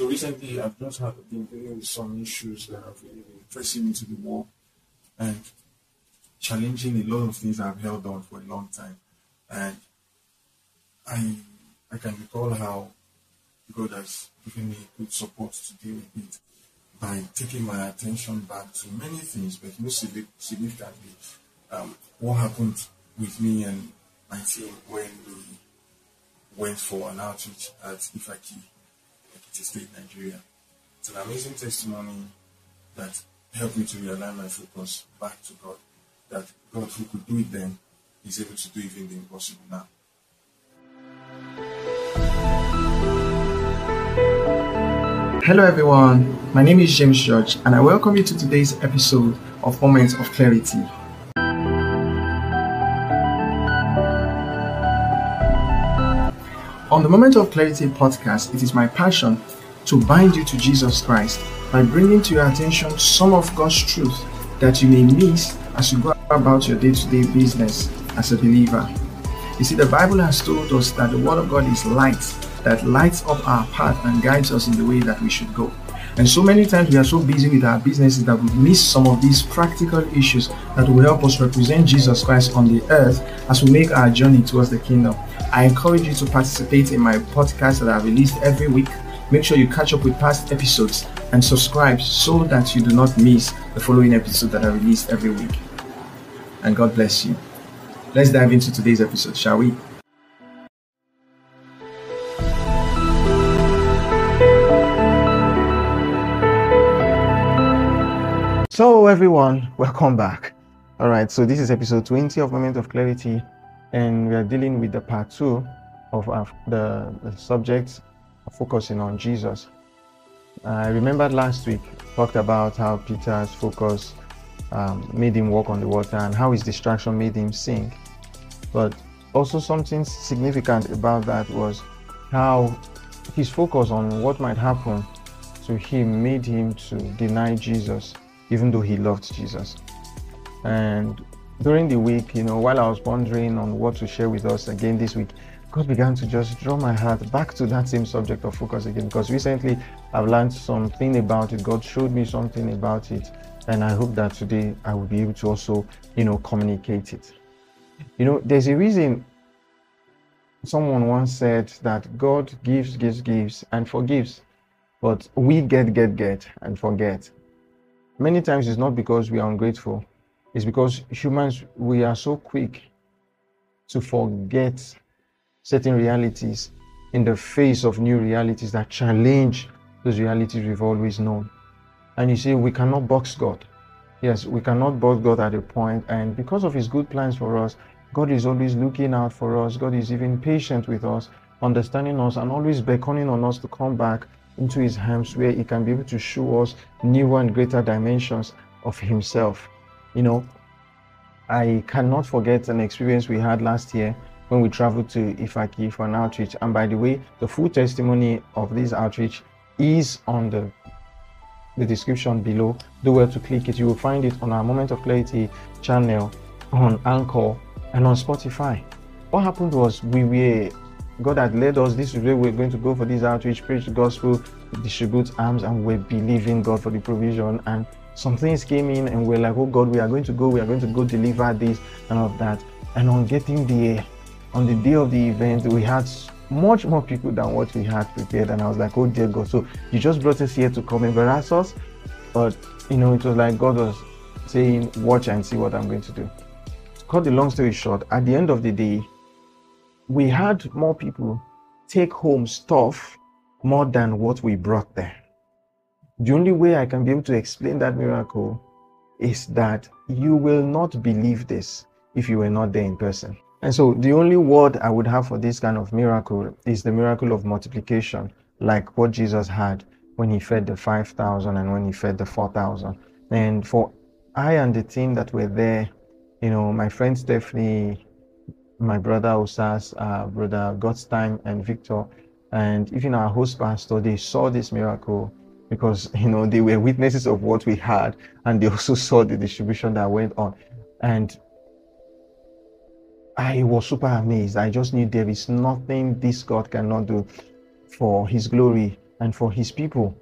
So recently, I've just been dealing with some issues that have really been pressing me to the wall and challenging a lot of things I've held on for a long time. And I can recall how God has given me good support to deal with it by taking my attention back to many things, but most significantly, what happened with me and my team when we went for an outreach at Ifaki, Ekiti State, Nigeria. It's an amazing testimony that helped me to realign my focus back to God, that God who could do it then is able to do even the impossible now. Hello everyone, my name is James George and I welcome you to today's episode of Moments of Clarity. On the Moment of Clarity podcast, it is my passion to bind you to Jesus Christ by bringing to your attention some of God's truth that you may miss as you go about your day-to-day business as a believer. You see, the Bible has told us that the Word of God is light, that lights up our path and guides us in the way that we should go. And so many times we are so busy with our businesses that we miss some of these practical issues that will help us represent Jesus Christ on the earth as we make our journey towards the kingdom. I encourage you to participate in my podcast that I release every week. Make sure you catch up with past episodes and subscribe so that you do not miss the following episode that I release every week. And God bless you. Let's dive into today's episode, shall we? So everyone, welcome back. All right, so this is episode 20 of Moment of Clarity, and we are dealing with the part 2 of the subject focusing on Jesus. I remembered last week talked about how Peter's focus made him walk on the water and how his distraction made him sink. But also something significant about that was how his focus on what might happen to him made him to deny Jesus, even though he loved Jesus. And during the week, while I was pondering on what to share with us again this week, God began to just draw my heart back to that same subject of focus again, because recently I've learned something about it. God showed me something about it, and I hope that today I will be able to also, communicate it. There's a reason someone once said that God gives, and forgives, but we get, and forget. Many times it's not because we are ungrateful. It's because humans, we are so quick to forget certain realities in the face of new realities that challenge those realities we've always known. And you see, we cannot box God. Yes, we cannot box God at a point. And because of his good plans for us, God is always looking out for us. God is even patient with us, understanding us, and always beckoning on us to come back into his hands, where he can be able to show us newer and greater dimensions of himself. I cannot forget an experience we had last year when we traveled to Ifaki for an outreach. And by the way, the full testimony of this outreach is on the description below. Do well to click it. You will find it on our Moment of Clarity channel, on Anchor, and on Spotify. What happened was, God had led us this way. We're going to go for this outreach, preach the gospel, distribute arms, and we're believing God for the provision. And some things came in, and we're like, oh God, we are going to go deliver this and all of that. And on the day of the event, we had much more people than what we had prepared. And I was like, oh dear God, so you just brought us here to come embarrass us? But it was like God was saying, watch and see what I'm going to do. To cut the long story short, at the end of the day, we had more people take home stuff more than what we brought there. The only way I can be able to explain that miracle is that you will not believe this if you were not there in person. And so the only word I would have for this kind of miracle is the miracle of multiplication, like what Jesus had when he fed the 5,000 and when he fed the 4,000. And for I and the team that were there, my friend Stephanie, my brother Osas, brother Godstein and Victor, and even our host pastor, they saw this miracle because, they were witnesses of what we had, and they also saw the distribution that went on. And I was super amazed. I just knew there is nothing this God cannot do for his glory and for his people,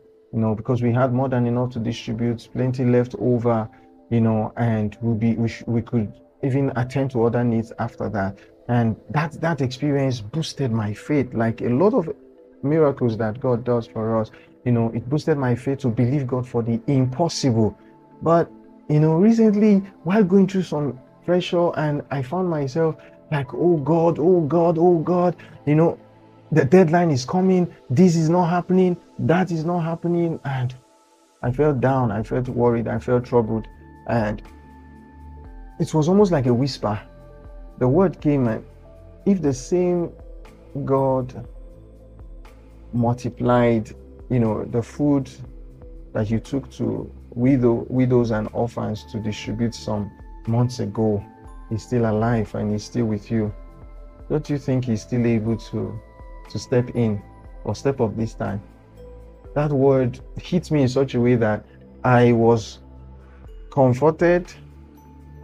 because we had more than enough to distribute, plenty left over, and we could even attend to other needs after that. And that experience boosted my faith. Like a lot of miracles that God does for us, it boosted my faith to believe God for the impossible. But recently, while going through some pressure, and I found myself like, oh God, the deadline is coming, this is not happening, that is not happening. And I felt down, I felt worried, I felt troubled. And it was almost like a whisper. The word came, and if the same God multiplied, the food that you took to widows and orphans to distribute some months ago, he's still alive and he's still with you. Don't you think he's still able to step in or step up this time? That word hit me in such a way that I was comforted,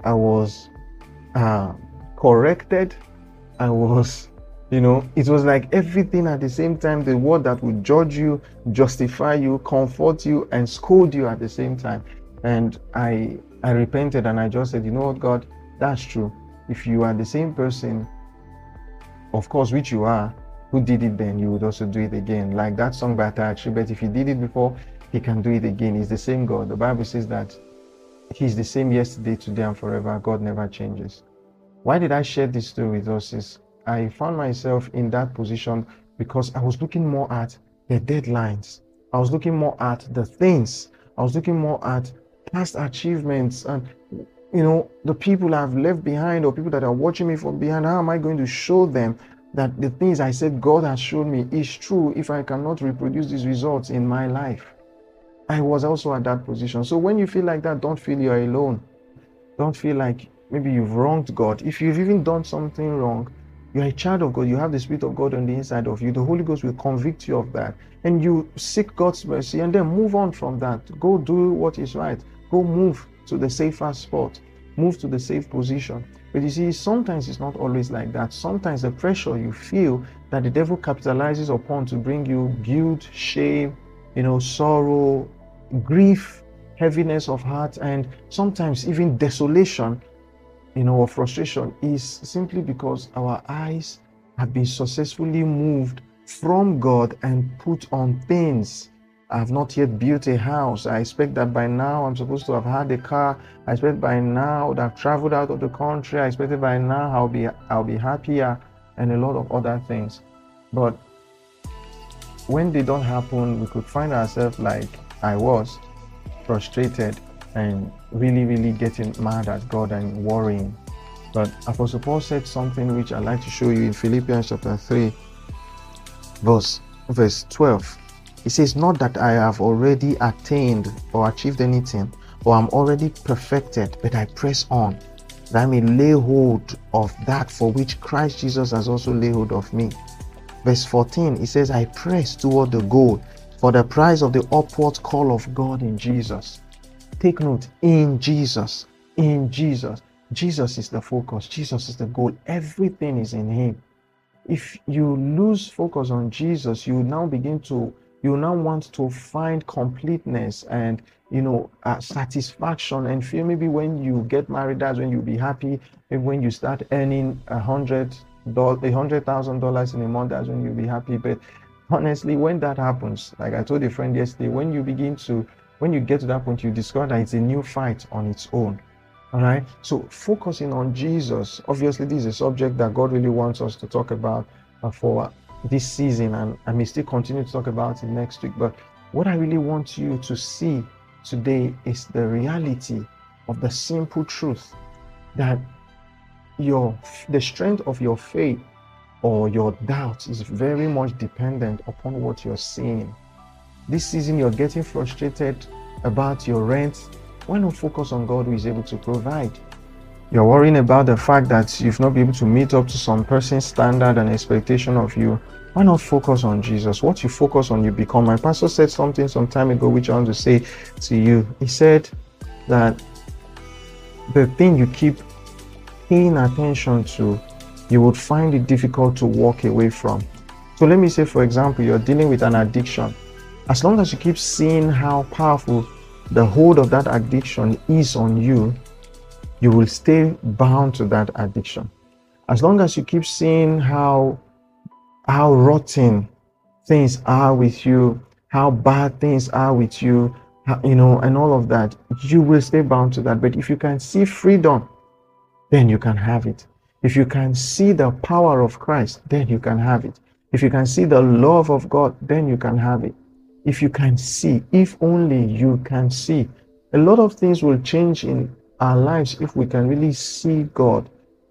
I was corrected, I was, it was like everything at the same time. The word that would judge you, justify you, comfort you, and scold you at the same time. And I repented, and I just said, you know what, God, that's true. If you are the same person, of course, which you are, who did it then, you would also do it again. Like that song by Tai, but if he did it before, he can do it again. He's the same God. The Bible says that he's the same yesterday, today, and forever. God never changes. Why did I share this story with Osas? I found myself in that position because I was looking more at the deadlines. I was looking more at the things. I was looking more at past achievements and, the people I've left behind or people that are watching me from behind. How am I going to show them that the things I said God has shown me is true if I cannot reproduce these results in my life? I was also at that position. So when you feel like that, don't feel you're alone. Don't feel like maybe you've wronged God. If you've even done something wrong, you're a child of God. You have the Spirit of God on the inside of you. The Holy Ghost will convict you of that. And you seek God's mercy and then move on from that. Go do what is right. Go move to the safer spot. Move to the safe position. But you see, sometimes it's not always like that. Sometimes the pressure you feel that the devil capitalizes upon to bring you guilt, shame, sorrow, grief, heaviness of heart, and sometimes even desolation, or frustration, is simply because our eyes have been successfully moved from God and put on things. I have not yet built a house. I expect that by now I'm supposed to have had a car. I expect by now that I've traveled out of the country. I expected by now I'll be happier, and a lot of other things. But when they don't happen, we could find ourselves like I was, frustrated, and really, really getting mad at God and worrying. But Apostle Paul said something which I'd like to show you in Philippians chapter 3, verse 12. He says, "Not that I have already attained or achieved anything, or I'm already perfected, but I press on, that I may lay hold of that for which Christ Jesus has also laid hold of me." Verse 14, he says, "I press toward the goal for the prize of the upward call of God in Jesus." Take note, in Jesus, in Jesus. Jesus is the focus. Jesus is the goal. Everything is in him. If you lose focus on Jesus, you now want to find completeness and, satisfaction, and feel maybe when you get married, that's when you'll be happy. And when you start earning $100,000 in a month, that's when you'll be happy. But honestly, when that happens, like I told a friend yesterday, when you get to that point, you discover that it's a new fight on its own. All right. So focusing on Jesus. Obviously, this is a subject that God really wants us to talk about for this season, and I may still continue to talk about it next week. But what I really want you to see today is the reality of the simple truth that the strength of your faith or your doubt is very much dependent upon what you're seeing. This season, you're getting frustrated about your rent. Why not focus on God who is able to provide? You're worrying about the fact that you've not been able to meet up to some person's standard and expectation of you. Why not focus on Jesus? What you focus on, you become. My pastor said something some time ago, which I want to say to you. He said that the thing you keep paying attention to, you would find it difficult to walk away from. So let me say, for example, you're dealing with an addiction. as long as you keep seeing how powerful the hold of that addiction is on you, you will stay bound to that addiction. As long as you keep seeing how rotten things are with you, how bad things are with you, and all of that, you will stay bound to that. But if you can see freedom, then you can have it. If you can see the power of Christ, then you can have it. If you can see the love of God, then you can have it. If you can see, if only you can see, a lot of things will change in our lives if we can really see God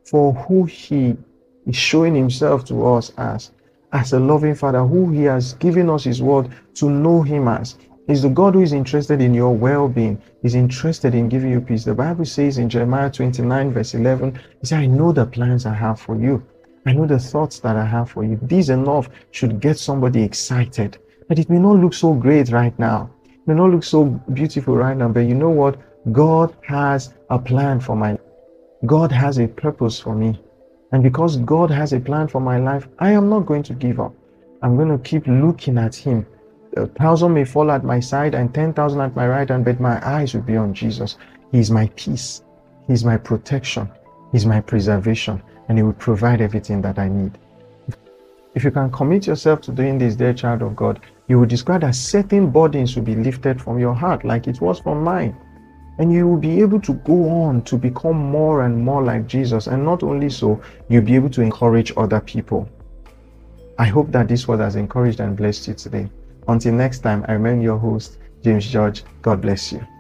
for who He is showing Himself to us as a loving Father, who He has given us His word to know Him as. It's the God who is interested in your well-being, is interested in giving you peace. The Bible says in Jeremiah 29 verse 11, He said, I know the plans I have for you. I know the thoughts that I have for you. These enough should get somebody excited. That it may not look so great right now. It may not look so beautiful right now, but you know what? God has a plan for my life. God has a purpose for me. And because God has a plan for my life, I am not going to give up. I'm going to keep looking at Him. 1,000 may fall at my side and 10,000 at my right hand, but my eyes will be on Jesus. He is my peace. He is my protection. He is my preservation. And He will provide everything that I need. If you can commit yourself to doing this, dear child of God, you will discover that certain burdens will be lifted from your heart, like it was from mine. And you will be able to go on to become more and more like Jesus. And not only so, you'll be able to encourage other people. I hope that this word has encouraged and blessed you today. Until next time, I remain your host, James George. God bless you.